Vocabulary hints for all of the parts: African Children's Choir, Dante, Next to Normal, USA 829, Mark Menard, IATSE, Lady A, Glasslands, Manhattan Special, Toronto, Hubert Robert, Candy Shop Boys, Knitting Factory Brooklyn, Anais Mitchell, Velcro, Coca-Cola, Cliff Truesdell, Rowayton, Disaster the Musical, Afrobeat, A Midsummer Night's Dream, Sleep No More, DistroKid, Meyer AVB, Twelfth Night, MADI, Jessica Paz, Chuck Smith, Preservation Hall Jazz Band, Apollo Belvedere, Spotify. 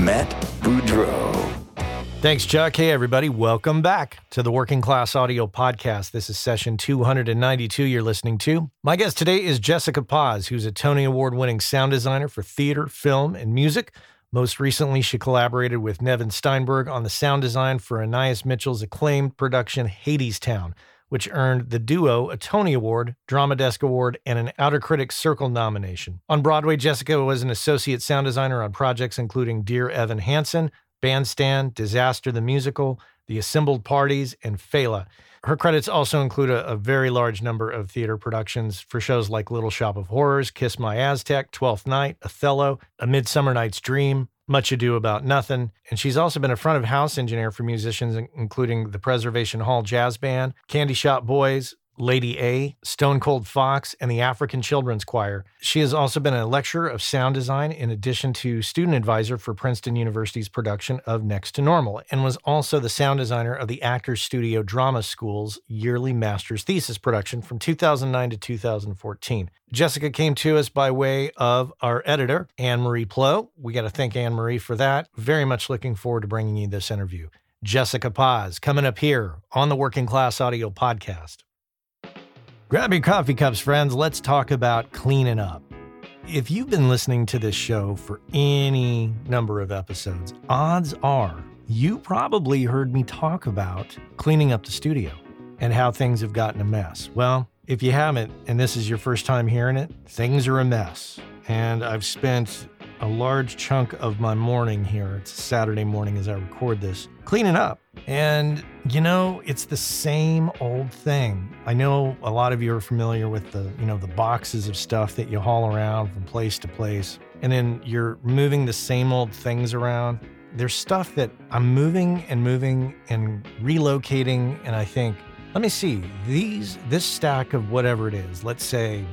Matt Boudreau. Thanks, Chuck. Hey, everybody. Welcome back to the Working Class Audio Podcast. This is session 292 you're listening to. My guest today is Jessica Paz, who's a Tony Award-winning sound designer for theater, film, and music. Most recently, she collaborated with Nevin Steinberg on the sound design for Anais Mitchell's acclaimed production Hadestown, which earned the duo a Tony Award, Drama Desk Award, and an Outer Critics Circle nomination. On Broadway, Jessica was an associate sound designer on projects including Dear Evan Hansen, Bandstand, Disaster the Musical, The Assembled Parties, and Fela. Her credits also include a very large number of theater productions for shows like Little Shop of Horrors, Kiss My Aztec, Twelfth Night, Othello, A Midsummer Night's Dream, Much Ado About Nothing, and she's also been a front-of-house engineer for musicians including the Preservation Hall Jazz Band, Candy Shop Boys, Lady A, Stone Cold Fox, and the African Children's Choir. She has also been a lecturer of sound design in addition to student advisor for Princeton University's production of Next to Normal, and was also the sound designer of the Actors' Studio Drama School's yearly master's thesis production from 2009 to 2014. Jessica came to us by way of our editor, Anne-Marie Plough. We got to thank Anne-Marie for that. Very much looking forward to bringing you this interview. Jessica Paz, coming up here on the Working Class Audio Podcast. Grab your coffee cups, friends. Let's talk about cleaning up. If you've been listening to this show for any number of episodes, odds are you probably heard me talk about cleaning up the studio and how things have gotten a mess. Well, if you haven't, and this is your first time hearing it, things are a mess. And I've spent a large chunk of my morning here, it's Saturday morning as I record this, cleaning up. And, you know, it's the same old thing. I know a lot of you are familiar with the boxes of stuff that you haul around from place to place. And then you're moving the same old things around. There's stuff that I'm moving and relocating. And I think, let me see, this stack of whatever it is, let's say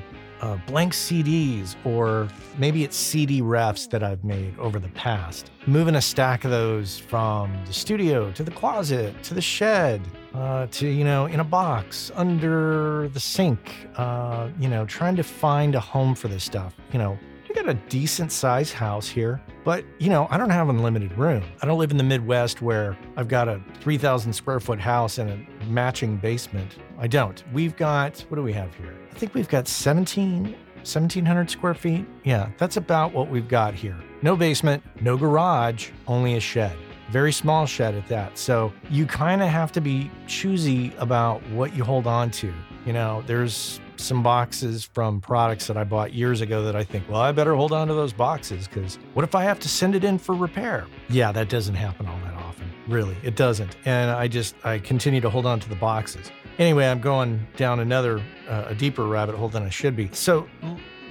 blank CDs, or maybe it's CD refs that I've made over the past. Moving a stack of those from the studio to the closet, to the shed, to in a box, under the sink, trying to find a home for this stuff. You know, we got a decent sized house here, but, you know, I don't have unlimited room. I don't live in the Midwest where I've got a 3,000 square foot house and a matching basement. I don't. We've got, what do we have here? I think we've got 1,700 square feet. Yeah, that's about what we've got here. No basement, no garage, only a shed. Very small shed at that. So you kind of have to be choosy about what you hold on to. You know, there's some boxes from products that I bought years ago that I think, well, I better hold on to those boxes because what if I have to send it in for repair? Yeah, that doesn't happen all that often. Really, it doesn't. And I continue to hold on to the boxes. Anyway, I'm going down a deeper rabbit hole than I should be. So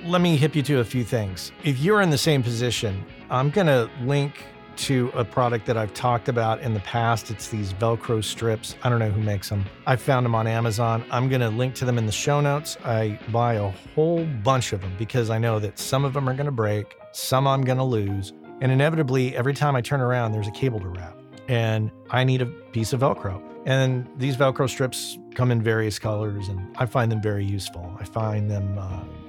let me hip you to a few things. If you're in the same position, I'm going to link to a product that I've talked about in the past. It's these Velcro strips. I don't know who makes them. I found them on Amazon. I'm going to link to them in the show notes. I buy a whole bunch of them because I know that some of them are going to break, some I'm going to lose. And inevitably, every time I turn around, there's a cable to wrap and I need a piece of Velcro. And these Velcro strips come in various colors, and I find them very useful. I find them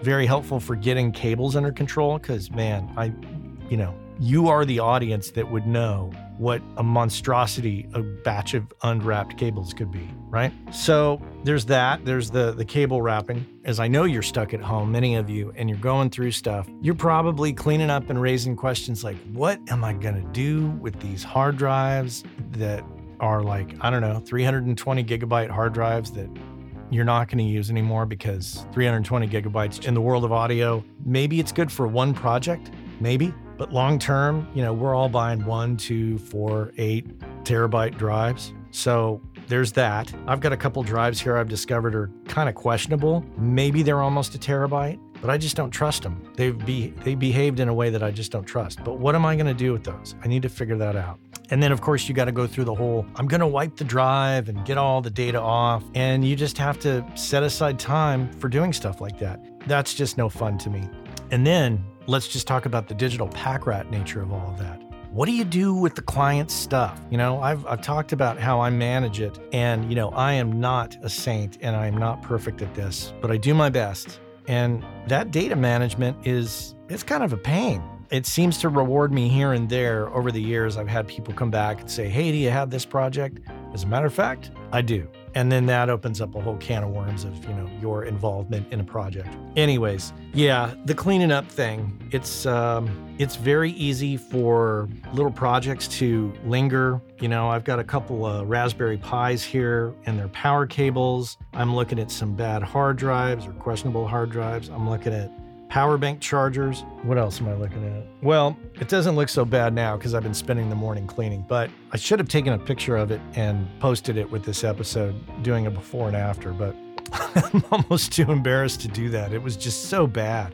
very helpful for getting cables under control because, man, you are the audience that would know what a monstrosity a batch of unwrapped cables could be, right? So there's that. There's the cable wrapping. As I know you're stuck at home, many of you, and you're going through stuff, you're probably cleaning up and raising questions like, what am I going to do with these hard drives that are 320 gigabyte hard drives that you're not going to use anymore because 320 gigabytes in the world of audio, maybe it's good for one project, maybe. But long term, we're all buying 1, 2, 4, 8 terabyte drives. So there's that. I've got a couple drives here I've discovered are kind of questionable. Maybe they're almost a terabyte, but I just don't trust them. They behaved in a way that I just don't trust. But what am I going to do with those? I need to figure that out. And then, of course, you got to go through the whole, I'm going to wipe the drive and get all the data off. And you just have to set aside time for doing stuff like that. That's just no fun to me. And then let's just talk about the digital pack rat nature of all of that. What do you do with the client's stuff? You know, I've talked about how I manage it, and, you know, I am not a saint and I'm not perfect at this, but I do my best. And that data management it's kind of a pain. It seems to reward me here and there over the years. I've had people come back and say, hey, do you have this project? As a matter of fact, I do. And then that opens up a whole can of worms of, you know, your involvement in a project. Anyways, yeah, the cleaning up thing, it's very easy for little projects to linger. You know, I've got a couple of Raspberry Pis here and their power cables. I'm looking at some bad hard drives or questionable hard drives. I'm looking at power bank chargers. What else am I looking at? Well, it doesn't look so bad now because I've been spending the morning cleaning, but I should have taken a picture of it and posted it with this episode, doing a before and after, but I'm almost too embarrassed to do that. It was just so bad.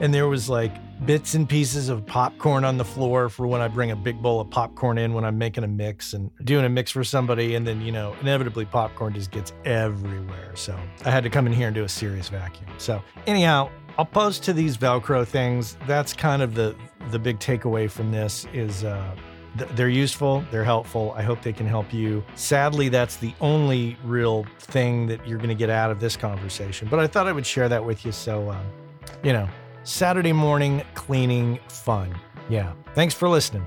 And there was like bits and pieces of popcorn on the floor for when I bring a big bowl of popcorn in when I'm making a mix and doing a mix for somebody. And then, you know, inevitably popcorn just gets everywhere. So I had to come in here and do a serious vacuum. So anyhow, I'll post to these Velcro things. That's kind of the big takeaway from this is they're useful, they're helpful. I hope they can help you. Sadly, that's the only real thing that you're going to get out of this conversation. But I thought I would share that with you. So, you know, Saturday morning cleaning fun. Yeah. Thanks for listening.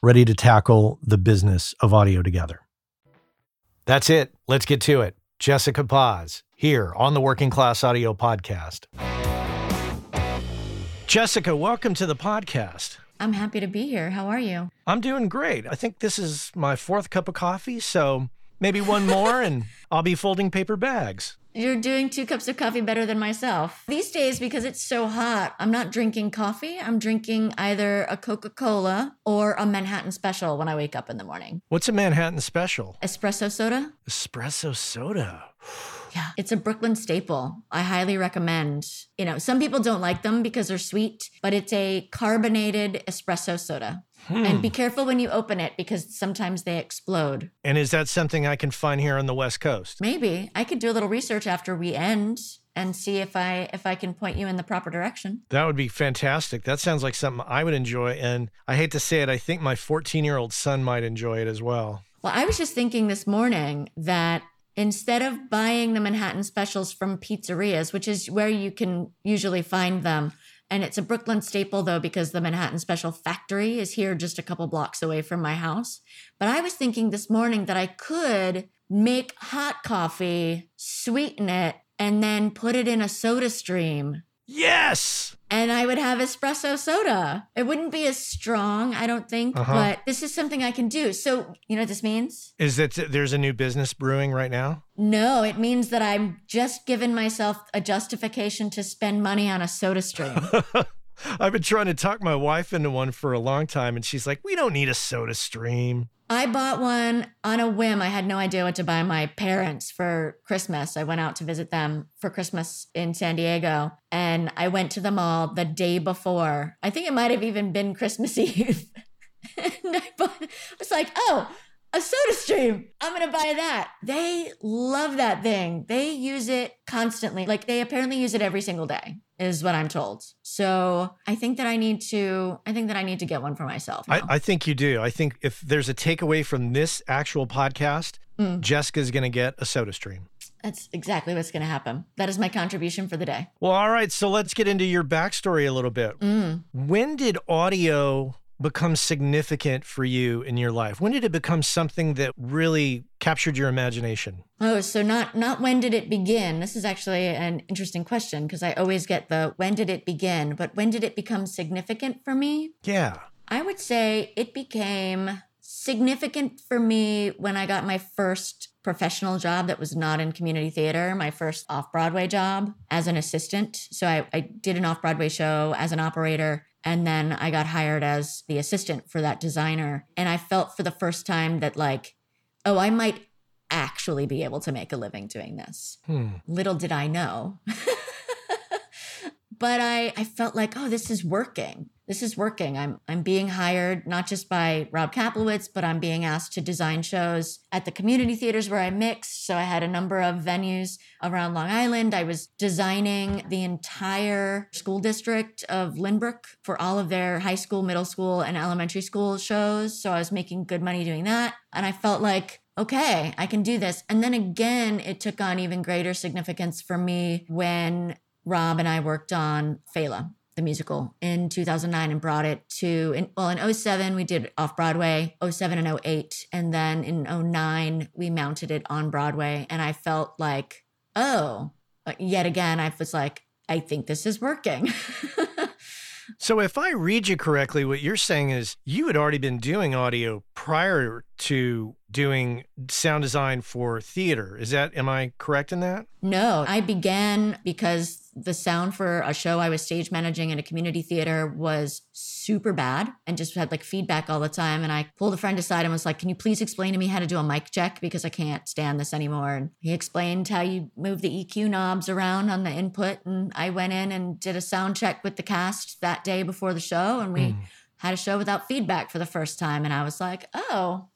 ready to tackle the business of audio together. That's it. Let's get to it. Jessica Paz, here on the Working Class Audio Podcast. Jessica, welcome to the podcast. I'm happy to be here. How are you? I'm doing great. I think this is my fourth cup of coffee, so maybe one more and I'll be folding paper bags. You're doing 2 cups of coffee better than myself. These days, because it's so hot, I'm not drinking coffee. I'm drinking either a Coca-Cola or a Manhattan Special when I wake up in the morning. What's a Manhattan Special? Espresso soda. Espresso soda. Yeah, it's a Brooklyn staple. I highly recommend. You know, some people don't like them because they're sweet, but it's a carbonated espresso soda. And be careful when you open it because sometimes they explode. And is that something I can find here on the West Coast? Maybe. I could do a little research after we end and see if I can point you in the proper direction. That would be fantastic. That sounds like something I would enjoy. And I hate to say it, I think my 14-year-old son might enjoy it as well. Well, I was just thinking this morning that instead of buying the Manhattan Specials from pizzerias, which is where you can usually find them, and it's a Brooklyn staple, though, because the Manhattan Special factory is here just a couple blocks away from my house. But I was thinking this morning that I could make hot coffee, sweeten it, and then put it in a SodaStream. Yes! And I would have espresso soda. It wouldn't be as strong, I don't think, but this is something I can do. So, you know what this means? Is that there's a new business brewing right now? No, it means that I'm just giving myself a justification to spend money on a SodaStream. I've been trying to talk my wife into one for a long time, and she's like, we don't need a SodaStream. I bought one on a whim. I had no idea what to buy my parents for Christmas. I went out to visit them for Christmas in San Diego, and I went to the mall the day before. I think it might have even been Christmas Eve. And I was like, oh, a SodaStream. I'm going to buy that. They love that thing. They use it constantly. Like, they apparently use it every single day, is what I'm told. So I think that I need to get one for myself. I think you do. I think if there's a takeaway from this actual podcast, Jessica's going to get a SodaStream. That's exactly what's going to happen. That is my contribution for the day. Well, all right. So let's get into your backstory a little bit. When did audio become significant for you in your life? When did it become something that really captured your imagination? Oh, so not when did it begin? This is actually an interesting question because I always get the when did it begin, but when did it become significant for me? Yeah. I would say it became significant for me when I got my first professional job that was not in community theater, my first off-Broadway job as an assistant. So I did an off-Broadway show as an operator. And then I got hired as the assistant for that designer. And I felt for the first time that like, oh, I might actually be able to make a living doing this. Little did I know. But I felt like, oh, this is working. This is working. I'm being hired not just by Rob Kaplowitz, but I'm being asked to design shows at the community theaters where I mixed. So I had a number of venues around Long Island. I was designing the entire school district of Lynbrook for all of their high school, middle school, and elementary school shows. So I was making good money doing that. And I felt like, okay, I can do this. And then again, it took on even greater significance for me when Rob and I worked on Fela, the musical, in 2009 and brought it to, well, in 2007, we did off-Broadway, 2007 and 2008. And then in 2009, we mounted it on Broadway. And I felt like, oh, yet again, I was like, I think this is working. So if I read you correctly, what you're saying is you had already been doing audio prior to doing sound design for theater. Am I correct in that? No, I began because the sound for a show I was stage managing in a community theater was super bad and just had like feedback all the time. And I pulled a friend aside and was like, can you please explain to me how to do a mic check? Because I can't stand this anymore. And he explained how you move the EQ knobs around on the input. And I went in and did a sound check with the cast that day before the show. And we had a show without feedback for the first time. And I was like, oh,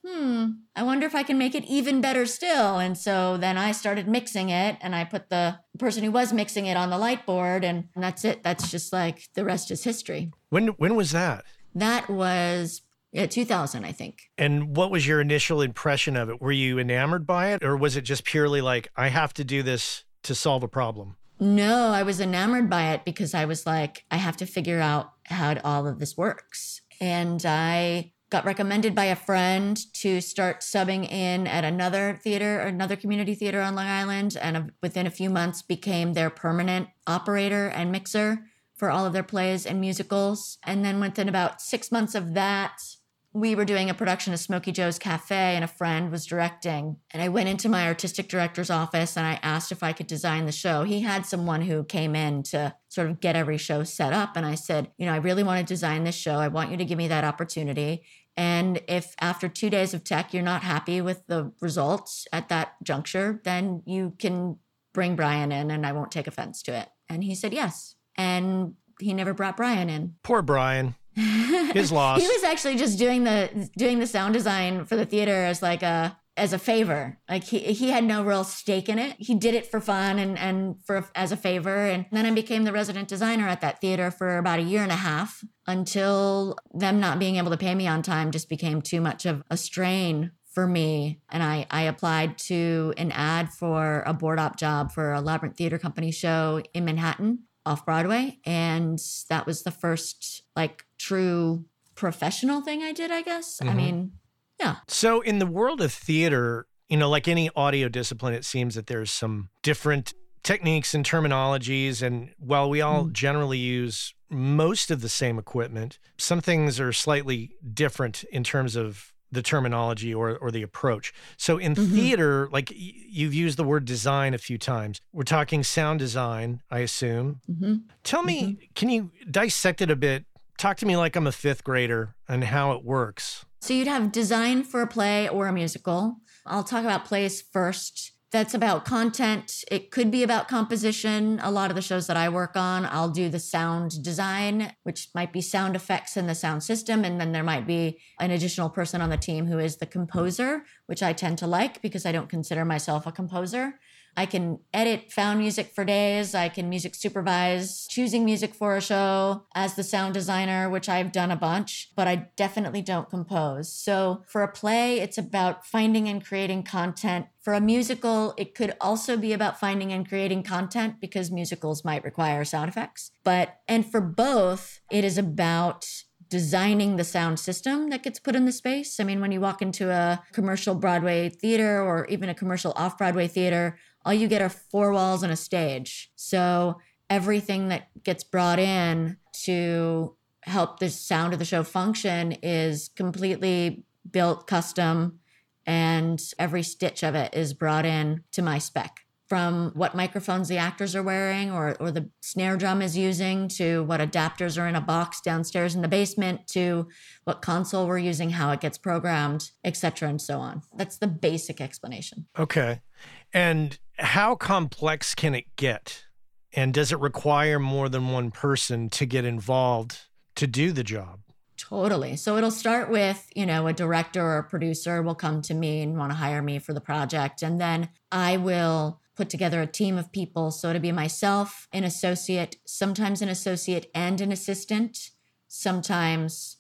I wonder if I can make it even better still. And so then I started mixing it and I put the person who was mixing it on the light board and that's it. That's just like the rest is history. When was that? That was 2000, I think. And what was your initial impression of it? Were you enamored by it or was it just purely like, I have to do this to solve a problem? No, I was enamored by it because I was like, I have to figure out how all of this works. And I got recommended by a friend to start subbing in at another theater or another community theater on Long Island. And within a few months became their permanent operator and mixer for all of their plays and musicals. And then within about 6 months of that, we were doing a production of Smokey Joe's Cafe and a friend was directing. And I went into my artistic director's office and I asked if I could design the show. He had someone who came in to sort of get every show set up. And I said, you know, I really want to design this show. I want you to give me that opportunity. And if after 2 days of tech, you're not happy with the results at that juncture, then you can bring Brian in and I won't take offense to it. And he said yes. And he never brought Brian in. Poor Brian. His loss. He was actually just doing the sound design for the theater as like a favor. Like he had no real stake in it. He did it for fun and as a favor. And then I became the resident designer at that theater for about a year and a half until them not being able to pay me on time just became too much of a strain for me. And I applied to an ad for a board op job for a Labyrinth Theater Company show in Manhattan off Broadway. And that was the first like true professional thing I did, I guess. Mm-hmm. I mean, yeah. So in the world of theater, you know, like any audio discipline, it seems that there's some different techniques and terminologies. And while we all generally use most of the same equipment, some things are slightly different in terms of the terminology or the approach. So in theater, like you've used the word design a few times. We're talking sound design, I assume. Mm-hmm. Tell me, can you dissect it a bit? Talk to me like I'm a fifth grader and how it works. So you'd have design for a play or a musical. I'll talk about plays first. That's about content. It could be about composition. A lot of the shows that I work on, I'll do the sound design, which might be sound effects in the sound system. And then there might be an additional person on the team who is the composer, which I tend to like because I don't consider myself a composer. I can edit found music for days. I can music supervise choosing music for a show as the sound designer, which I've done a bunch, but I definitely don't compose. So for a play, it's about finding and creating content. For a musical, it could also be about finding and creating content because musicals might require sound effects. And for both, it is about designing the sound system that gets put in the space. I mean, when you walk into a commercial Broadway theater or even a commercial off-Broadway theater, all you get are four walls and a stage. So everything that gets brought in to help the sound of the show function is completely built custom, and every stitch of it is brought in to my spec. From what microphones the actors are wearing or the snare drum is using to what adapters are in a box downstairs in the basement to what console we're using, how it gets programmed, et cetera, and so on. That's the basic explanation. Okay. And how complex can it get? And does it require more than one person to get involved to do the job? Totally. So it'll start with, you know, a director or a producer will come to me and want to hire me for the project. And then I will put together a team of people. So it'd be myself, an associate, sometimes an associate and an assistant, sometimes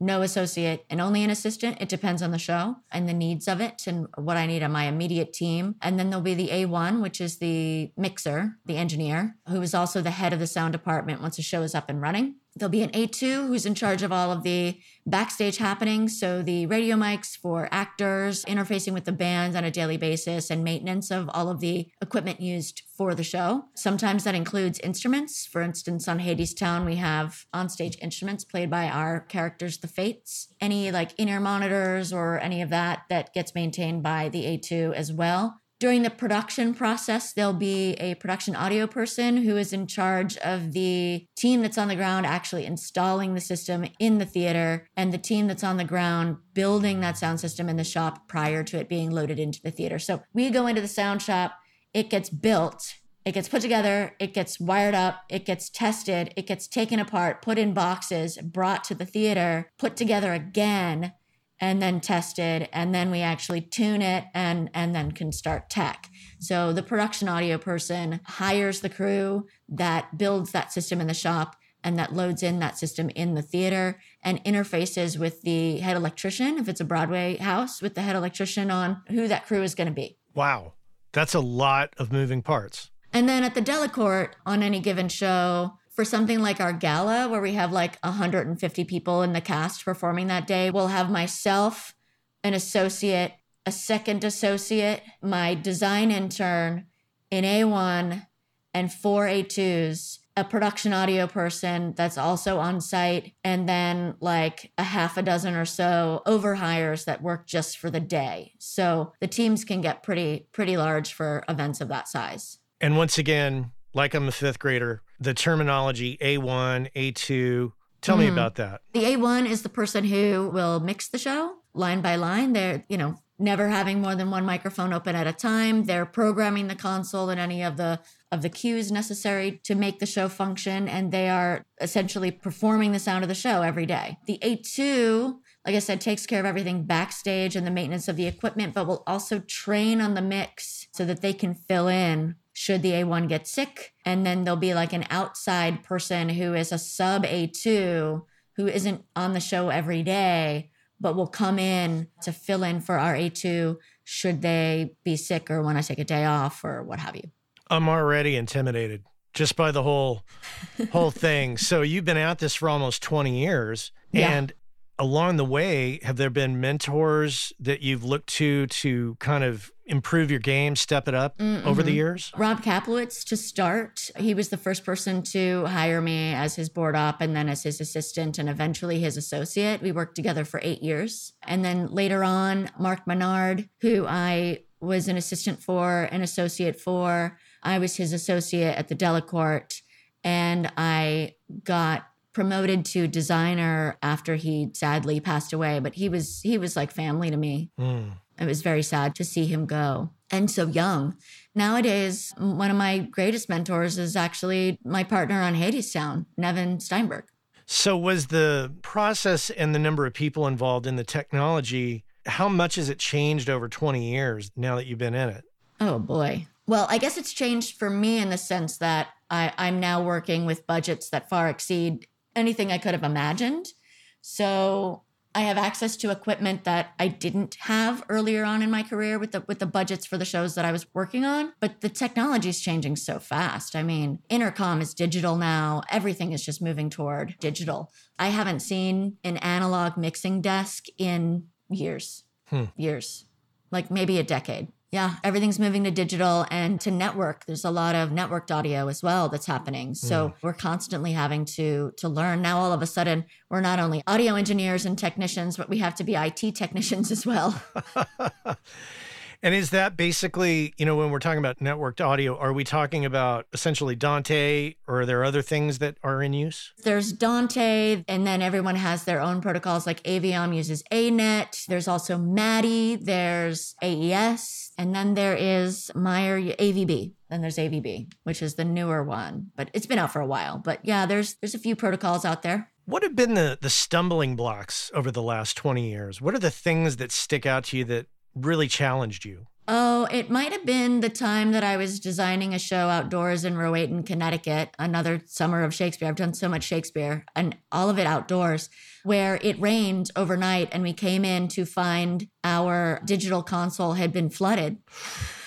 no associate and only an assistant. It depends on the show and the needs of it and what I need on my immediate team. And then there'll be the A1, which is the mixer, the engineer, who is also the head of the sound department once the show is up and running. There'll be an A2 who's in charge of all of the backstage happenings, so the radio mics for actors, interfacing with the bands on a daily basis, and maintenance of all of the equipment used for the show. Sometimes that includes instruments. For instance, on Hadestown, we have onstage instruments played by our characters, the Fates. Any like in-ear monitors or any of that gets maintained by the A2 as well. During the production process, there'll be a production audio person who is in charge of the team that's on the ground actually installing the system in the theater and the team that's on the ground building that sound system in the shop prior to it being loaded into the theater. So we go into the sound shop, it gets built, it gets put together, it gets wired up, it gets tested, it gets taken apart, put in boxes, brought to the theater, put together again, and then tested, and then we actually tune it and then can start tech. So the production audio person hires the crew that builds that system in the shop and that loads in that system in the theater and interfaces with the head electrician, if it's a Broadway house, with the head electrician on who that crew is going to be. Wow, that's a lot of moving parts. And then at the Delacorte, on any given show, for something like our gala, where we have like 150 people in the cast performing that day, we'll have myself, an associate, a second associate, my design intern, an A1, and four A2s a production audio person that's also on site, and then like a half a dozen or so overhires that work just for the day. So the teams can get pretty large for events of that size. And once again, like I'm a fifth grader, the terminology A1, A2, tell me about that. The A1 is the person who will mix the show line by line. They're, you know, never having more than one microphone open at a time. They're programming the console and any of the cues necessary to make the show function, and they are essentially performing the sound of the show every day. The A2, like I said, takes care of everything backstage and the maintenance of the equipment, but will also train on the mix so that they can fill in should the A1 get sick. And then there'll be like an outside person who is a sub A2 who isn't on the show every day, but will come in to fill in for our A2 should they be sick or want to take a day off or what have you. I'm already intimidated just by the whole thing. So you've been at this for almost 20 years. Yeah. And along the way, have there been mentors that you've looked to kind of improve your game, step it up over the years? Rob Kaplowitz, to start. He was the first person to hire me as his board op and then as his assistant and eventually his associate. We worked together for 8 years. And then later on, Mark Menard, who I was an assistant for, an associate for. I was his associate at the Delacorte, and I got promoted to designer after he sadly passed away. But he was like family to me. It was very sad to see him go, and so young. Nowadays, one of my greatest mentors is actually my partner on Hadestown, Nevin Steinberg. So was the process and the number of people involved in the technology, how much has it changed over 20 years now that you've been in it? Oh, boy. Well, I guess it's changed for me in the sense that I'm now working with budgets that far exceed anything I could have imagined. So I have access to equipment that I didn't have earlier on in my career with the budgets for the shows that I was working on. But the technology is changing so fast. I mean, intercom is digital now. Everything is just moving toward digital. I haven't seen an analog mixing desk in years, like maybe a decade. Yeah, everything's moving to digital and to network. There's a lot of networked audio as well that's happening. So we're constantly having to learn. Now, all of a sudden, we're not only audio engineers and technicians, but we have to be IT technicians as well. And is that basically, you know, when we're talking about networked audio, are we talking about essentially Dante, or are there other things that are in use? There's Dante, and then everyone has their own protocols, like Aviom uses ANET. There's also MADI, there's AES, and then there is Meyer AVB. Then there's AVB, which is the newer one, but it's been out for a while. But yeah, there's a few protocols out there. What have been the stumbling blocks over the last 20 years? What are the things that stick out to you that really challenged you? Oh, it might have been the time that I was designing a show outdoors in Rowayton, Connecticut, another summer of Shakespeare. I've done so much Shakespeare and all of it outdoors, where it rained overnight and we came in to find our digital console had been flooded.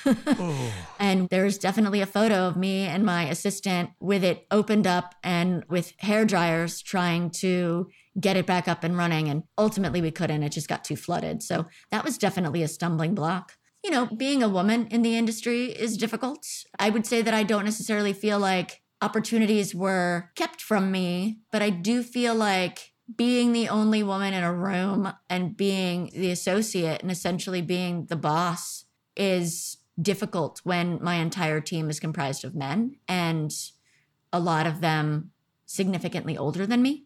Oh. And there's definitely a photo of me and my assistant with it opened up and with hair dryers trying to get it back up and running. And ultimately we couldn't, it just got too flooded. So that was definitely a stumbling block. You know, being a woman in the industry is difficult. I would say that I don't necessarily feel like opportunities were kept from me, but I do feel like being the only woman in a room and being the associate and essentially being the boss is difficult when my entire team is comprised of men, and a lot of them significantly older than me.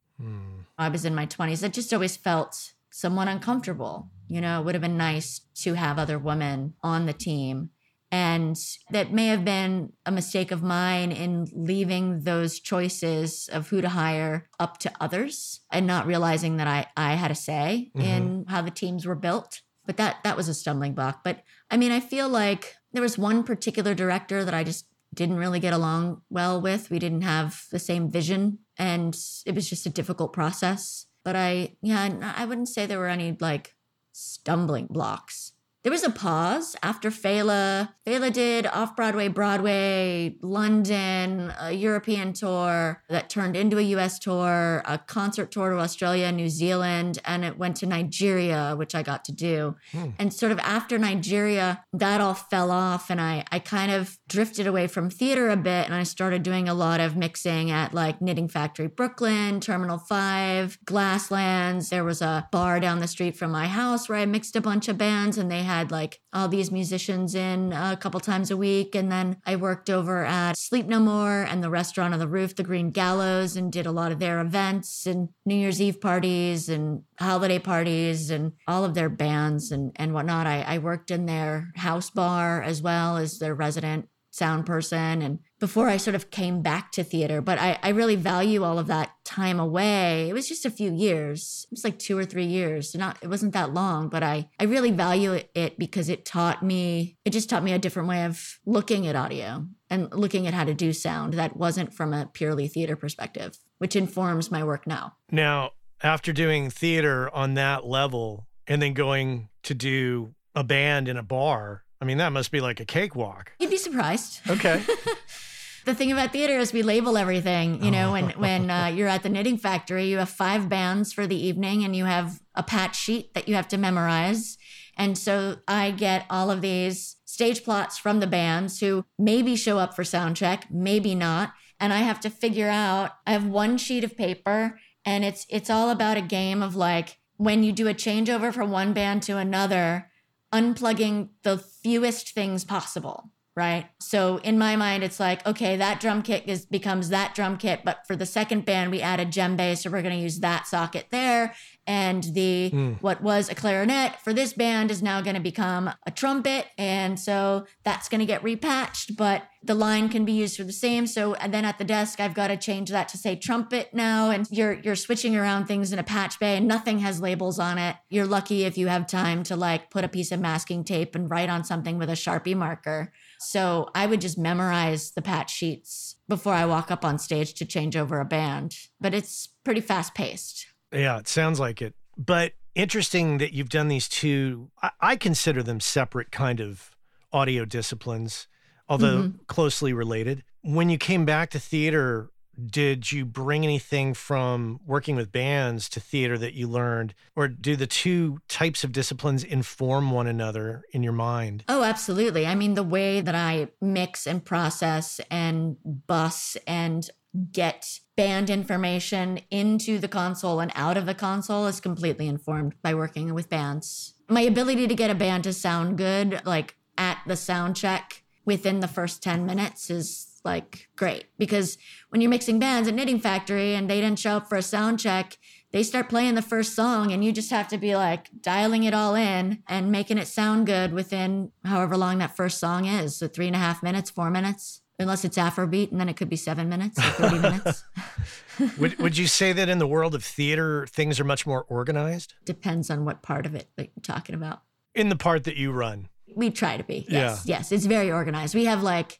I was in my 20s. I just always felt somewhat uncomfortable. You know, it would have been nice to have other women on the team. And that may have been a mistake of mine in leaving those choices of who to hire up to others and not realizing that I had a say in how the teams were built. But that was a stumbling block. But I mean, I feel like there was one particular director that I just didn't really get along well with. We didn't have the same vision, and it was just a difficult process. But I wouldn't say there were any like stumbling blocks. There was a pause after Fela. Fela did off-Broadway, Broadway, London, a European tour that turned into a US tour, a concert tour to Australia, New Zealand, and it went to Nigeria, which I got to do. And sort of after Nigeria, that all fell off, and I kind of drifted away from theater a bit, and I started doing a lot of mixing at like Knitting Factory Brooklyn, Terminal 5, Glasslands. There was a bar down the street from my house where I mixed a bunch of bands, and they had like all these musicians in a couple times a week. And then I worked over at Sleep No More and the Restaurant on the Roof, the Green Gallows, and did a lot of their events and New Year's Eve parties and holiday parties and all of their bands and whatnot. I worked in their house bar as well as their resident sound person. And before I sort of came back to theater, but I really value all of that time away. It was just a few years. It was like 2 or 3 years. It wasn't that long, but I really value it because it just taught me a different way of looking at audio and looking at how to do sound that wasn't from a purely theater perspective, which informs my work now. Now, after doing theater on that level and then going to do a band in a bar, I mean, that must be like a cakewalk. You'd be surprised. Okay. The thing about theater is we label everything. You know, when you're at the Knitting Factory, you have 5 bands for the evening and you have a pat sheet that you have to memorize. And so I get all of these stage plots from the bands who maybe show up for sound check, maybe not. And I have to figure out, I have one sheet of paper and it's all about a game of like, when you do a changeover from one band to another, unplugging the fewest things possible, right? So in my mind, it's like, okay, that drum kit becomes that drum kit, but for the second band, we added djembe, so we're going to use that socket there. And the what was a clarinet for this band is now going to become a trumpet, and so that's going to get repatched, but the line can be used for the same. So and then at the desk, I've got to change that to say trumpet now, and you're switching around things in a patch bay, and nothing has labels on it. You're lucky if you have time to like put a piece of masking tape and write on something with a Sharpie marker. So I would just memorize the patch sheets before I walk up on stage to change over a band, but it's pretty fast paced. Yeah, it sounds like it. But interesting that you've done these two, I consider them separate kind of audio disciplines, although closely related. When you came back to theater, did you bring anything from working with bands to theater that you learned? Or do the two types of disciplines inform one another in your mind? Oh, absolutely. I mean, the way that I mix and process and bus and get band information into the console and out of the console is completely informed by working with bands. My ability to get a band to sound good, like at the sound check within the first 10 minutes is like great. Because when you're mixing bands at Knitting Factory and they didn't show up for a sound check, they start playing the first song and you just have to be like dialing it all in and making it sound good within however long that first song is. So 3.5 minutes, 4 minutes. Unless it's Afrobeat, and then it could be 7 minutes or 30 minutes. Would you say that in the world of theater, things are much more organized? Depends on what part of it that you're talking about. In the part that you run. We try to be, yes. Yeah. Yes, it's very organized. We have like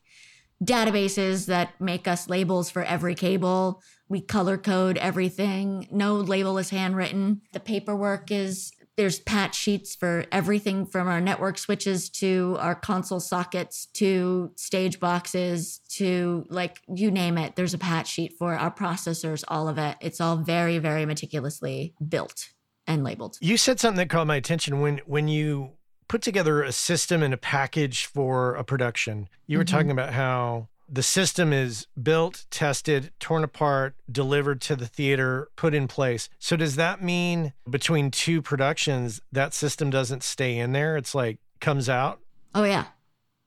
databases that make us labels for every cable. We color code everything. No label is handwritten. The paperwork is... There's patch sheets for everything from our network switches to our console sockets to stage boxes to like you name it. There's a patch sheet for our processors, all of it. It's all very, very meticulously built and labeled. You said something that caught my attention when you put together a system and a package for a production. You were talking about how the system is built, tested, torn apart, delivered to the theater, put in place. So does that mean between two productions, that system doesn't stay in there? It's like comes out? Oh, yeah.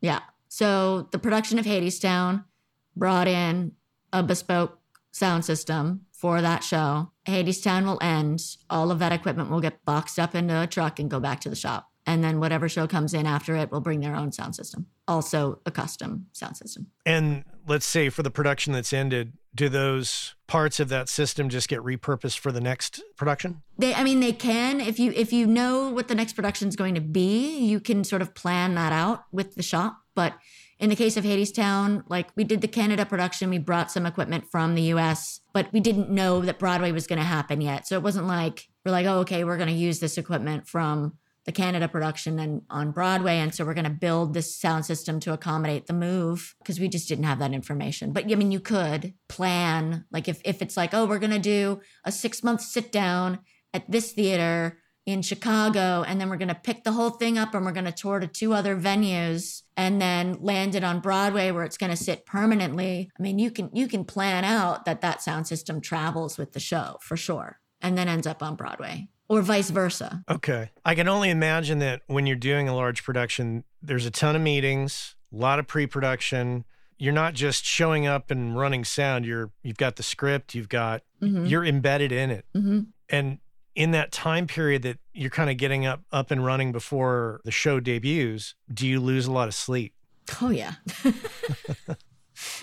Yeah. So the production of Hadestown brought in a bespoke sound system for that show. Hadestown will end. All of that equipment will get boxed up into a truck and go back to the shop. And then whatever show comes in after it will bring their own sound system. Also a custom sound system. And let's say for the production that's ended, do those parts of that system just get repurposed for the next production? They can. If you know what the next production is going to be, you can sort of plan that out with the shop. But in the case of Hadestown, like we did the Canada production, we brought some equipment from the US, but we didn't know that Broadway was going to happen yet. So it wasn't like, we're like, oh, okay, we're going to use this equipment from the Canada production and on Broadway. And so we're going to build this sound system to accommodate the move because we just didn't have that information. But I mean, you could plan, like if it's like, oh, we're going to do a 6-month sit down at this theater in Chicago, and then we're going to pick the whole thing up and we're going to tour to 2 other venues and then land it on Broadway where it's going to sit permanently. I mean, you can plan out that sound system travels with the show for sure and then ends up on Broadway. Or vice versa. Okay. I can only imagine that when you're doing a large production, there's a ton of meetings, a lot of pre-production. You're not just showing up and running sound. You've got the script, you're embedded in it. Mm-hmm. And in that time period that you're kind of getting up and running before the show debuts, do you lose a lot of sleep? Oh, yeah.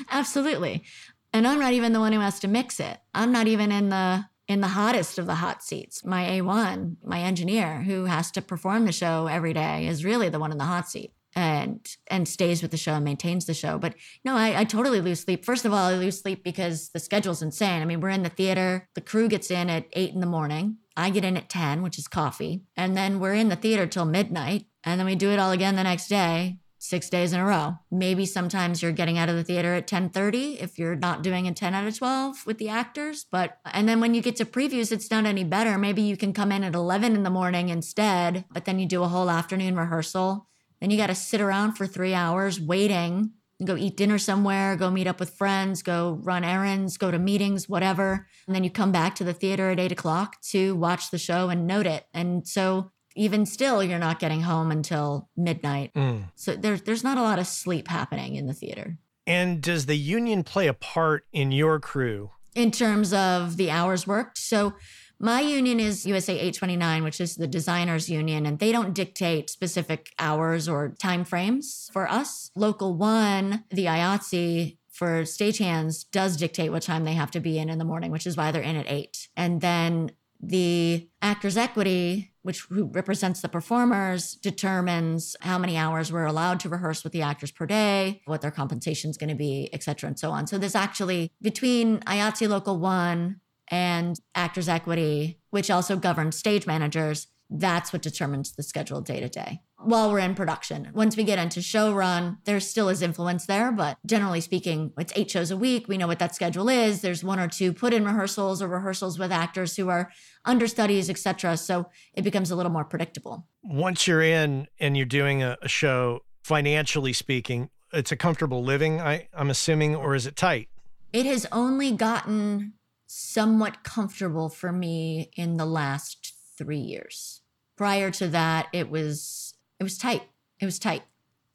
Absolutely. And I'm not even the one who has to mix it. I'm not even in the hottest of the hot seats. My A1, my engineer, who has to perform the show every day, is really the one in the hot seat and stays with the show and maintains the show. But no, I totally lose sleep. First of all, I lose sleep because the schedule's insane. I mean, we're in the theater. The crew gets in at 8 a.m. I get in at 10, which is coffee. And then we're in the theater till midnight. And then we do it all again the next day, 6 days in a row. Maybe sometimes you're getting out of the theater at 10:30 if you're not doing a 10 out of 12 with the actors. And then when you get to previews, it's not any better. Maybe you can come in at 11 in the morning instead, but then you do a whole afternoon rehearsal. Then you got to sit around for 3 hours waiting and go eat dinner somewhere, go meet up with friends, go run errands, go to meetings, whatever. And then you come back to the theater at 8 o'clock to watch the show and note it. And so even still, you're not getting home until midnight. Mm. So there's not a lot of sleep happening in the theater. And does the union play a part in your crew? In terms of the hours worked? So my union is USA 829, which is the designers union, and they don't dictate specific hours or timeframes for us. Local 1, the IATSE, for stagehands does dictate what time they have to be in the morning, which is why they're in at 8. And then the Actors' Equity, who represents the performers, determines how many hours we're allowed to rehearse with the actors per day, what their compensation is going to be, et cetera, and so on. So there's actually, between IATSE Local 1 and Actors' Equity, which also governs stage managers, that's what determines the schedule day to day while we're in production. Once we get into show run, there still is influence there, but generally speaking, it's 8 shows a week. We know what that schedule is. There's 1 or 2 put-in rehearsals or rehearsals with actors who are understudies, et cetera. So it becomes a little more predictable. Once you're in and you're doing a show, financially speaking, it's a comfortable living, I'm assuming, or is it tight? It has only gotten somewhat comfortable for me in the last 3 years. Prior to that, it was tight. It was tight.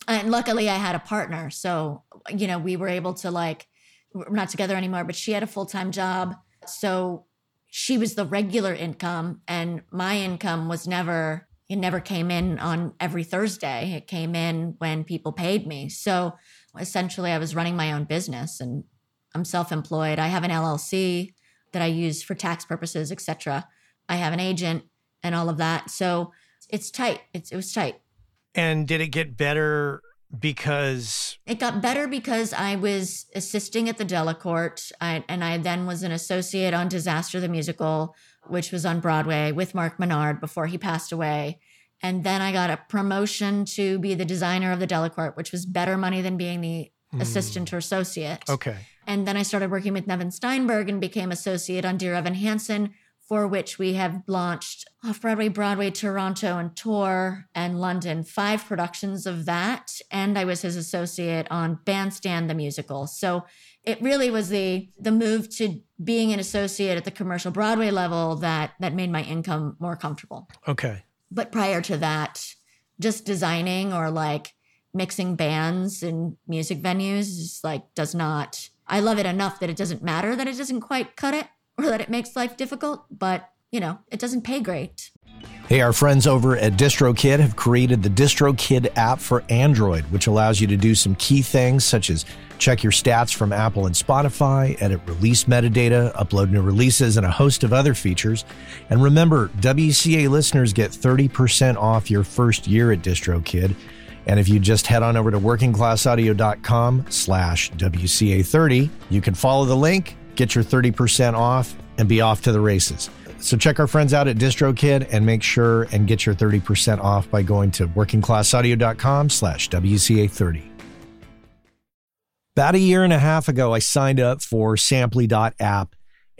And luckily I had a partner. So, we were able to we're not together anymore, but she had a full-time job. So she was the regular income, and my income it never came in on every Thursday. It came in when people paid me. So essentially I was running my own business, and I'm self-employed. I have an LLC that I use for tax purposes, et cetera. I have an agent and all of that. So it's tight. It was tight. And did it get better because? It got better because I was assisting at the Delacorte, and I then was an associate on Disaster the Musical, which was on Broadway with Mark Menard before he passed away. And then I got a promotion to be the designer of the Delacorte, which was better money than being the assistant or associate. Okay. And then I started working with Nevin Steinberg and became associate on Dear Evan Hansen, for which we have launched Off-Broadway, Broadway, Toronto, and Tor, and London, 5 productions of that. And I was his associate on Bandstand, the musical. So it really was the move to being an associate at the commercial Broadway level that made my income more comfortable. Okay. But prior to that, just designing or mixing bands in music venues I love it enough that it doesn't matter that it doesn't quite cut it, that it makes life difficult, but, it doesn't pay great. Hey, our friends over at DistroKid have created the DistroKid app for Android, which allows you to do some key things such as check your stats from Apple and Spotify, edit release metadata, upload new releases, and a host of other features. And remember, WCA listeners get 30% off your first year at DistroKid. And if you just head on over to workingclassaudio.com/WCA30, you can follow the link, get your 30% off, and be off to the races. So check our friends out at DistroKid and make sure and get your 30% off by going to workingclassaudio.com/WCA30. About a year and a half ago, I signed up for Sampley.app,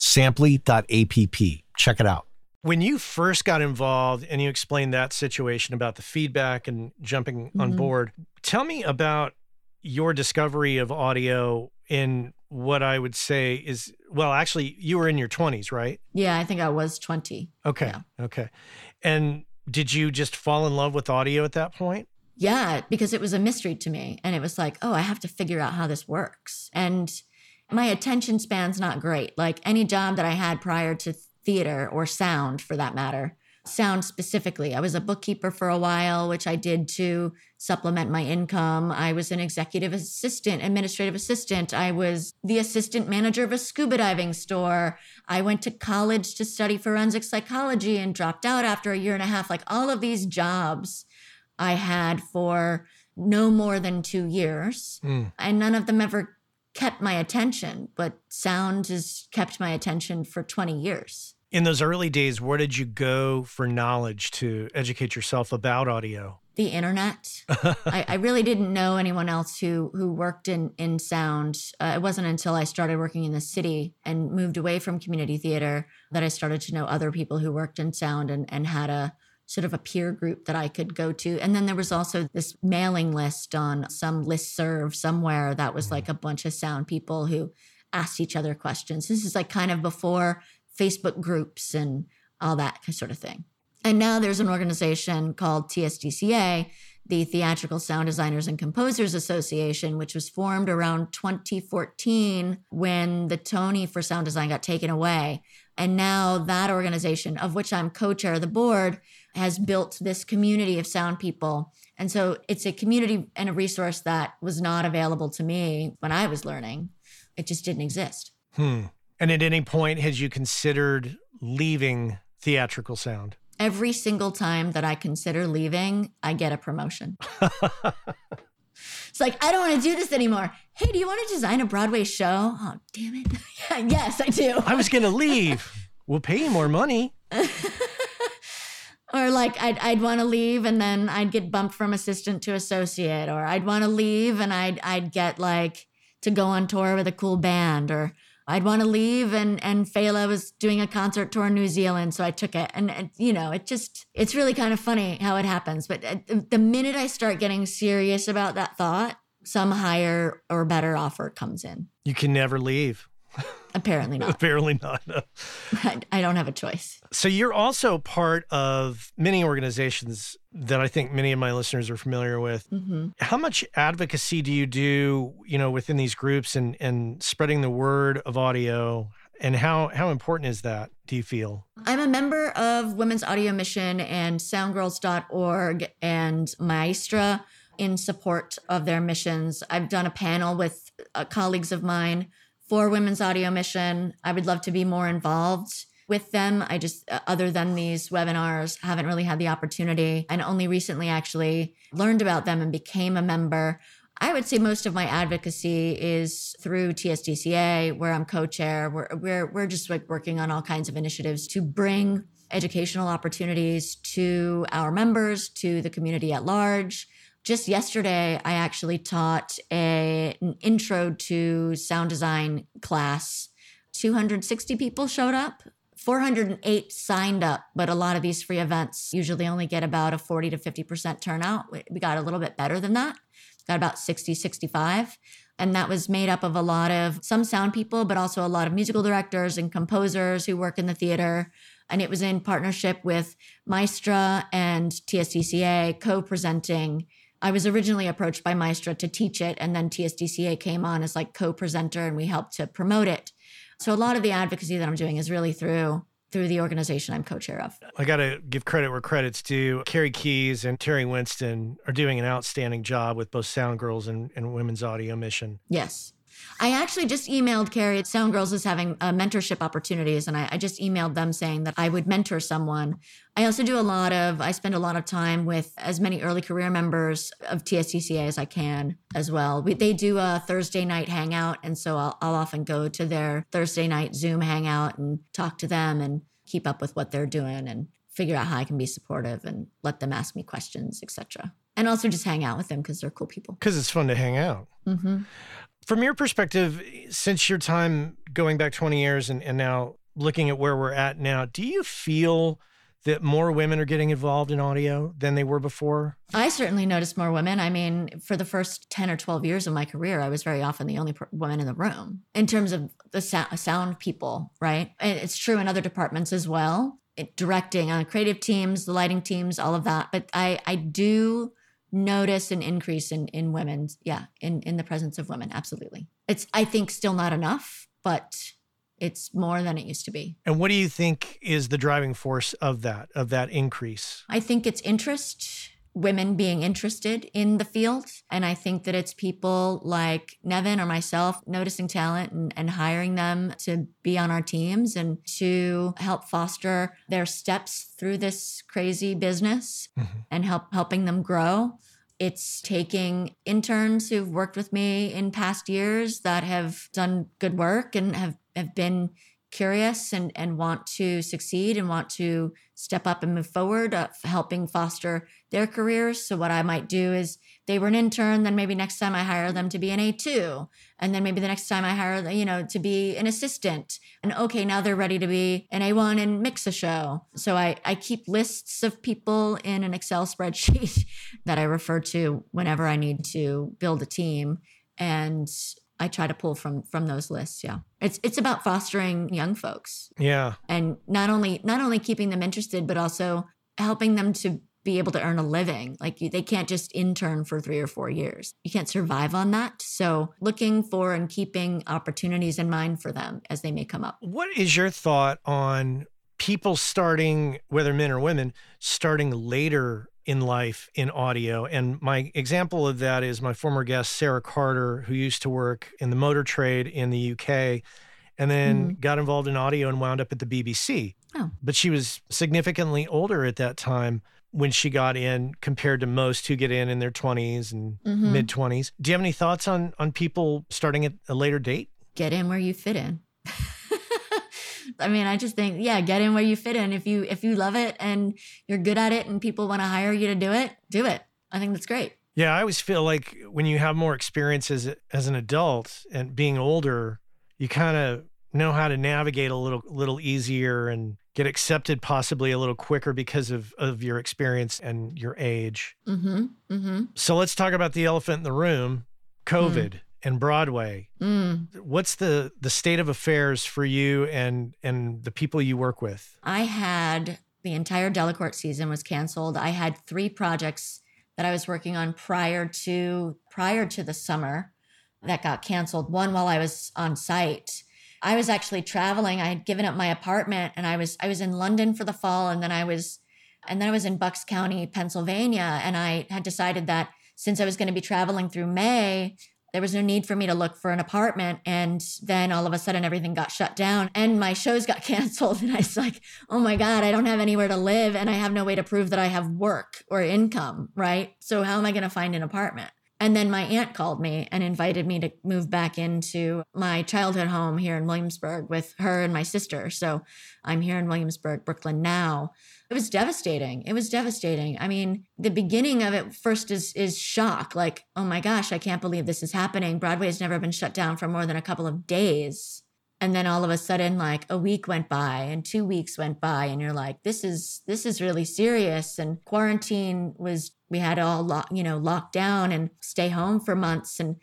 Sampley.app. Check it out. When you first got involved and you explained that situation about the feedback and jumping on board, tell me about your discovery of audio in what I would say is, well, actually, you were in your 20s, right? Yeah, I think I was 20. Okay, yeah. Okay. And did you just fall in love with audio at that point? Yeah, because it was a mystery to me. And it was like, oh, I have to figure out how this works. And my attention span's not great. Like any job that I had prior to theater or sound for that matter, sound specifically. I was a bookkeeper for a while, which I did to supplement my income. I was an executive assistant, administrative assistant. I was the assistant manager of a scuba diving store. I went to college to study forensic psychology and dropped out after a year and a half. Like all of these jobs I had for no more than 2 years. And none of them ever kept my attention, but sound has kept my attention for 20 years. In those early days, where did you go for knowledge to educate yourself about audio? The internet. I really didn't know anyone else who worked in sound. It wasn't until I started working in the city and moved away from community theater that I started to know other people who worked in sound and had a sort of a peer group that I could go to. And then there was also this mailing list on some listserv somewhere that was like a bunch of sound people who asked each other questions. This is like kind of before Facebook groups and all that sort of thing. And now there's an organization called TSDCA, the Theatrical Sound Designers and Composers Association, which was formed around 2014 when the Tony for Sound Design got taken away. And now that organization, of which I'm co-chair of the board, has built this community of sound people. And so it's a community and a resource that was not available to me when I was learning. It just didn't exist. And at any point, had you considered leaving theatrical sound? Every single time that I consider leaving, I get a promotion. It's like, I don't want to do this anymore. Hey, do you want to design a Broadway show? Oh, damn it. Yes, I do. I was going to leave. We'll pay you more money. Or like I'd want to leave and then I'd get bumped from assistant to associate, or I'd want to leave and I'd get like to go on tour with a cool band, or I'd want to leave and Fela was doing a concert tour in New Zealand, so I took it. And you know, it's really kind of funny how it happens. But the minute I start getting serious about that thought, some higher or better offer comes in. You can never leave. Apparently not. Apparently not. No. I don't have a choice. So you're also part of many organizations that I think many of my listeners are familiar with. How much advocacy do you do, within these groups and spreading the word of audio? And how important is that, do you feel? I'm a member of Women's Audio Mission and soundgirls.org and Maestra in support of their missions. I've done a panel with colleagues of mine for Women's Audio Mission. I would love to be more involved with them. I just, other than these webinars, haven't really had the opportunity, and only recently actually learned about them and became a member. I would say most of my advocacy is through TSDCA, where I'm co-chair. We're just like working on all kinds of initiatives to bring educational opportunities to our members, to the community at large. Just yesterday, I actually taught an intro to sound design class. 260 people showed up, 408 signed up, but a lot of these free events usually only get about a 40 to 50% turnout. We got a little bit better than that, got about 60, 65. And that was made up of a lot of some sound people, but also a lot of musical directors and composers who work in the theater. And it was in partnership with Maestra and TSDCA co-presenting. I was originally approached by Maestra to teach it, and then TSDCA came on as like co-presenter, and we helped to promote it. So a lot of the advocacy that I'm doing is really through the organization I'm co-chair of. I got to give credit where credit's due. Carrie Keys and Terry Winston are doing an outstanding job with both Sound Girls and Women's Audio Mission. Yes. I actually just emailed Carrie. Sound Girls is having mentorship opportunities, and I just emailed them saying that I would mentor someone. I also do I spend a lot of time with as many early career members of TSDCA as I can as well. They do a Thursday night hangout, and so I'll often go to their Thursday night Zoom hangout and talk to them and keep up with what they're doing and figure out how I can be supportive and let them ask me questions, et cetera. And also just hang out with them because they're cool people. Because it's fun to hang out. Mm-hmm. From your perspective, since your time going back 20 years and now looking at where we're at now, do you feel that more women are getting involved in audio than they were before? I certainly noticed more women. I mean, for the first 10 or 12 years of my career, I was very often the only woman in the room in terms of the sound people, right? And it's true in other departments as well, directing on creative teams, the lighting teams, all of that. But I do notice an increase in women, in the presence of women, absolutely. It's, I think, still not enough, but it's more than it used to be. And what do you think is the driving force of that increase? I think it's interest, women being interested in the field. And I think that it's people like Nevin or myself noticing talent and hiring them to be on our teams and to help foster their steps through this crazy business and helping them grow. It's taking interns who've worked with me in past years that have done good work and have been curious and want to succeed and want to step up and move forward, helping foster their careers. So what I might do is they were an intern, then maybe next time I hire them to be an A2. And then maybe the next time I hire them, to be an assistant. And okay, now they're ready to be an A1 and mix a show. So I keep lists of people in an Excel spreadsheet that I refer to whenever I need to build a team. And I try to pull from those lists, yeah. It's about fostering young folks. Yeah. And not only keeping them interested, but also helping them to be able to earn a living. Like they can't just intern for 3 or 4 years. You can't survive on that. So looking for and keeping opportunities in mind for them as they may come up. What is your thought on people starting, whether men or women, starting later in life in audio? And my example of that is my former guest, Sarah Carter, who used to work in the motor trade in the UK and then got involved in audio and wound up at the BBC. Oh. But she was significantly older at that time when she got in compared to most who get in their 20s and mid-20s. Do you have any thoughts on people starting at a later date? Get in where you fit in. I mean, I just think, get in where you fit in. If you love it and you're good at it and people want to hire you to do it. I think that's great. Yeah, I always feel like when you have more experience as an adult and being older, you kind of know how to navigate a little easier and get accepted possibly a little quicker because of your experience and your age. So let's talk about the elephant in the room, COVID. And Broadway. What's the state of affairs for you and the people you work with? I had the entire Delacorte season was canceled. I had 3 projects that I was working on prior to the summer that got canceled. One while I was on site. I was actually traveling. I had given up my apartment and I was in London for the fall and then I was in Bucks County, Pennsylvania, and I had decided that since I was going to be traveling through May, there was no need for me to look for an apartment. And then all of a sudden everything got shut down and my shows got canceled. And I was like, oh my God, I don't have anywhere to live and I have no way to prove that I have work or income, right? So how am I going to find an apartment? And then my aunt called me and invited me to move back into my childhood home here in Williamsburg with her and my sister. So I'm here in Williamsburg, Brooklyn now. It was devastating. It was devastating. I mean, the beginning of it first is shock. Like, oh my gosh, I can't believe this is happening. Broadway has never been shut down for more than a couple of days. And then all of a sudden, like a week went by and 2 weeks went by and you're like, this is really serious. And quarantine was, we had all locked down and stay home for months. And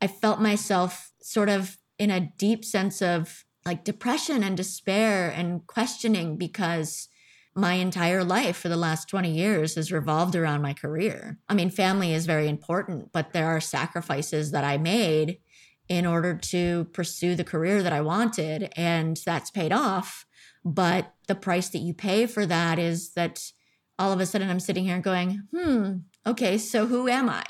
I felt myself sort of in a deep sense of like depression and despair and questioning, because my entire life for the last 20 years has revolved around my career. I mean, family is very important, but there are sacrifices that I made in order to pursue the career that I wanted. And that's paid off. But the price that you pay for that is that all of a sudden I'm sitting here going, okay, so who am I?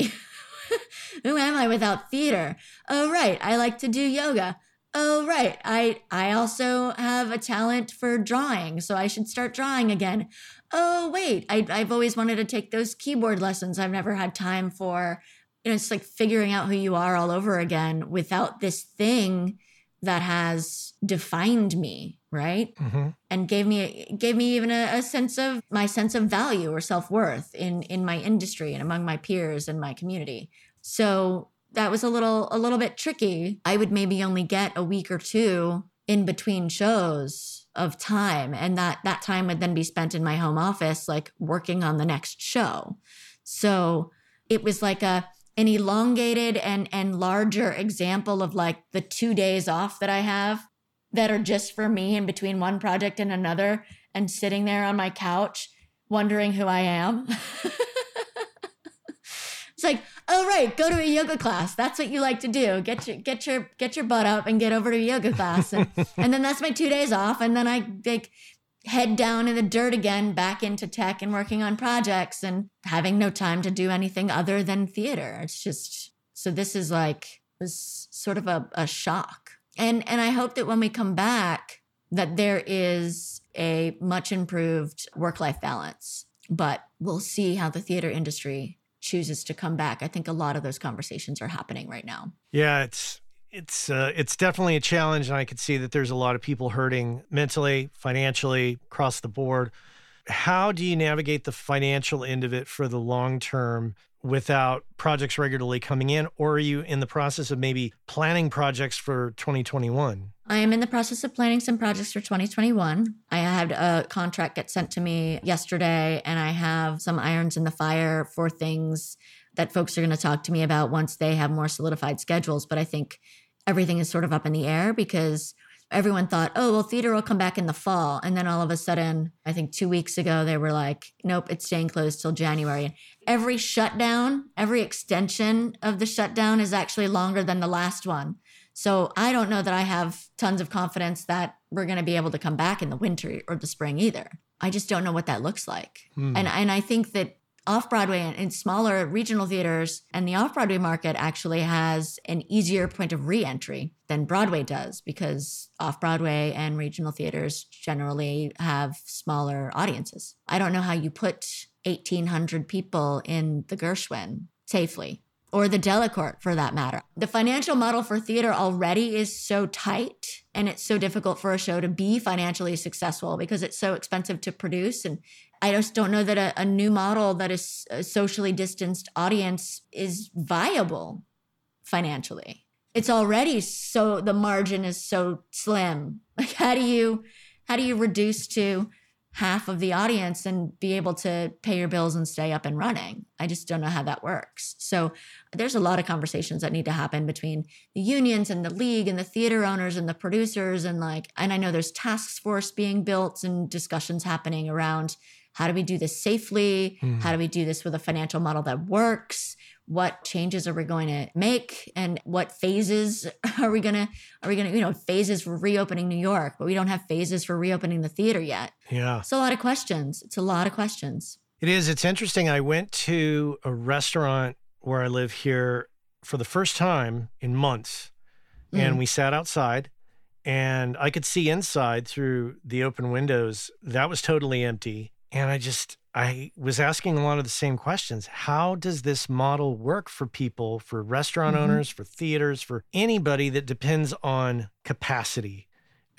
Who am I without theater? Oh, right, I like to do yoga. Oh, right, I also have a talent for drawing, so I should start drawing again. Oh, wait, I've always wanted to take those keyboard lessons I've never had time for. You know, it's like figuring out who you are all over again without this thing that has defined me, right? Mm-hmm. And gave me even a sense of my sense of value or self-worth in my industry and among my peers and my community. So that was a little bit tricky. I would maybe only get a week or two in between shows of time, and that time would then be spent in my home office, like working on the next show. So it was like an elongated and larger example of like the 2 days off that I have that are just for me in between one project and another, and sitting there on my couch wondering who I am. It's like, oh, right, go to a yoga class. That's what you like to do. Get your butt up and get over to yoga class. And then that's my 2 days off. And then I like head down in the dirt again, back into tech and working on projects and having no time to do anything other than theater. It's just, so this is like, this sort of a shock. And I hope that when we come back, that there is a much improved work-life balance, but we'll see how the theater industry chooses to come back. I think a lot of those conversations are happening right now. Yeah, it's definitely a challenge, and I could see that there's a lot of people hurting mentally, financially, across the board. How do you navigate the financial end of it for the long term without projects regularly coming in? Or are you in the process of maybe planning projects for 2021? I am in the process of planning some projects for 2021. I had a contract get sent to me yesterday, and I have some irons in the fire for things that folks are going to talk to me about once they have more solidified schedules. But I think everything is sort of up in the air because everyone thought, oh, well, theater will come back in the fall. And then all of a sudden, I think 2 weeks ago, they were like, nope, it's staying closed till January. And every shutdown, every extension of the shutdown is actually longer than the last one. So I don't know that I have tons of confidence that we're going to be able to come back in the winter or the spring either. I just don't know what that looks like. And I think that Off-Broadway and smaller regional theaters and the off-Broadway market actually has an easier point of re-entry than Broadway does, because off-Broadway and regional theaters generally have smaller audiences. I don't know how you put 1,800 people in the Gershwin safely, or the Delacorte for that matter. The financial model for theater already is so tight, and it's so difficult for a show to be financially successful because it's so expensive to produce. And I just don't know that a new model that is a socially distanced audience is viable financially. It's already so, the margin is so slim. Like, how do you reduce to half of the audience and be able to pay your bills and stay up and running? I just don't know how that works. So there's a lot of conversations that need to happen between the unions and the league and the theater owners and the producers, and I know there's task force being built and discussions happening around, how do we do this safely? How do we do this with a financial model that works? What changes are we going to make? And what phases are we going to, phases for reopening New York, but we don't have phases for reopening the theater yet. Yeah. It's a lot of questions. It is. It's interesting. I went to a restaurant where I live here for the first time in months, and we sat outside, and I could see inside through the open windows. That was totally empty. And I was asking a lot of the same questions. How does this model work for people, for restaurant mm-hmm. owners, for theaters, for anybody that depends on capacity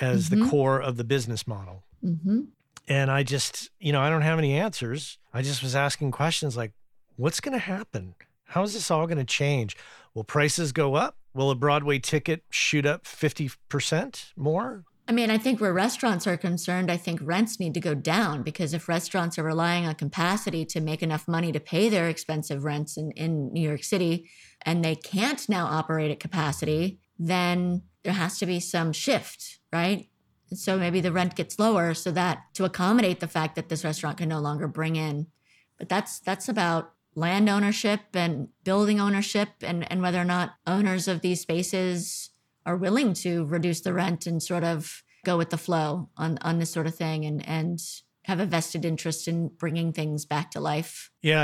as mm-hmm. the core of the business model? Mm-hmm. And I just, I don't have any answers. I just was asking questions like, what's going to happen? How is this all going to change? Will prices go up? Will a Broadway ticket shoot up 50% more? I mean, I think where restaurants are concerned, I think rents need to go down, because if restaurants are relying on capacity to make enough money to pay their expensive rents in New York City, and they can't now operate at capacity, then there has to be some shift, right? So maybe the rent gets lower so that to accommodate the fact that this restaurant can no longer bring in. But that's about land ownership and building ownership and whether or not owners of these spaces are willing to reduce the rent and sort of go with the flow on this sort of thing and have a vested interest in bringing things back to life. Yeah,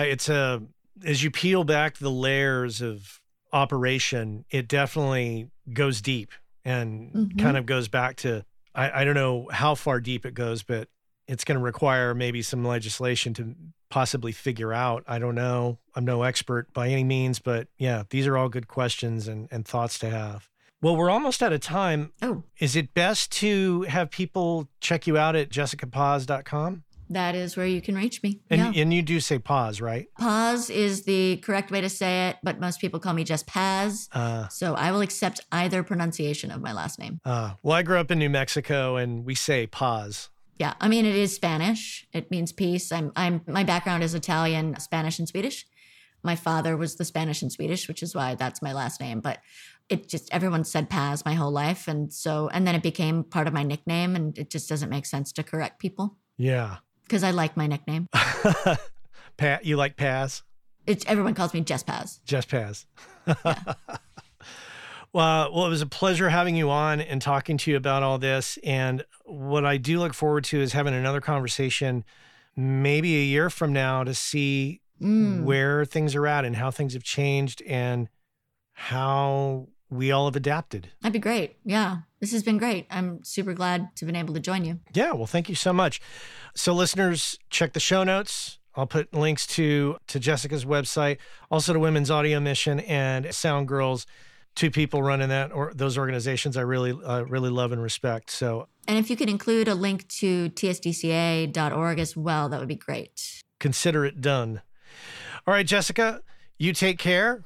as you peel back the layers of operation, it definitely goes deep and mm-hmm. kind of goes back to, I don't know how far deep it goes, but it's going to require maybe some legislation to possibly figure out. I don't know. I'm no expert by any means, but yeah, these are all good questions and thoughts to have. Well, we're almost out of time. Oh. Is it best to have people check you out at jessicapaz.com? That is where you can reach me. And, yeah. And you do say Paz, right? Paz is the correct way to say it, but most people call me just Paz. So I will accept either pronunciation of my last name. Well, I grew up in New Mexico and we say Paz. Yeah, I mean, it is Spanish. It means peace. My background is Italian, Spanish, and Swedish. My father was the Spanish and Swedish, which is why that's my last name. But it just, everyone said Paz my whole life. And then it became part of my nickname, and it just doesn't make sense to correct people. Yeah. Because I like my nickname. Pat, you like Paz? Everyone calls me Jess Paz. Jess Paz. Yeah. Well, it was a pleasure having you on and talking to you about all this. And what I do look forward to is having another conversation maybe a year from now to see where things are at and how things have changed and how we all have adapted. That'd be great. Yeah. This has been great. I'm super glad to have been able to join you. Yeah. Well, thank you so much. So listeners, check the show notes. I'll put links to Jessica's website, also to Women's Audio Mission and Sound Girls, two people running that or those organizations I really, really love and respect. So, and if you could include a link to tsdca.org as well, that would be great. Consider it done. All right, Jessica, you take care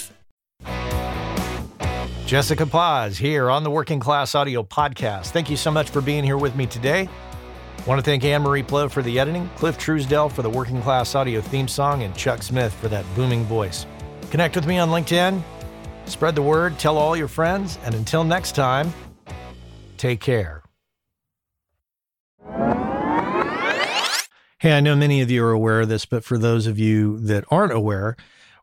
Jessica Paz here on the Working Class Audio Podcast. Thank you so much for being here with me today. I want to thank Anne-Marie Plough for the editing, Cliff Truesdell for the Working Class Audio theme song, and Chuck Smith for that booming voice. Connect with me on LinkedIn, spread the word, tell all your friends, and until next time, take care. Hey, I know many of you are aware of this, but for those of you that aren't aware,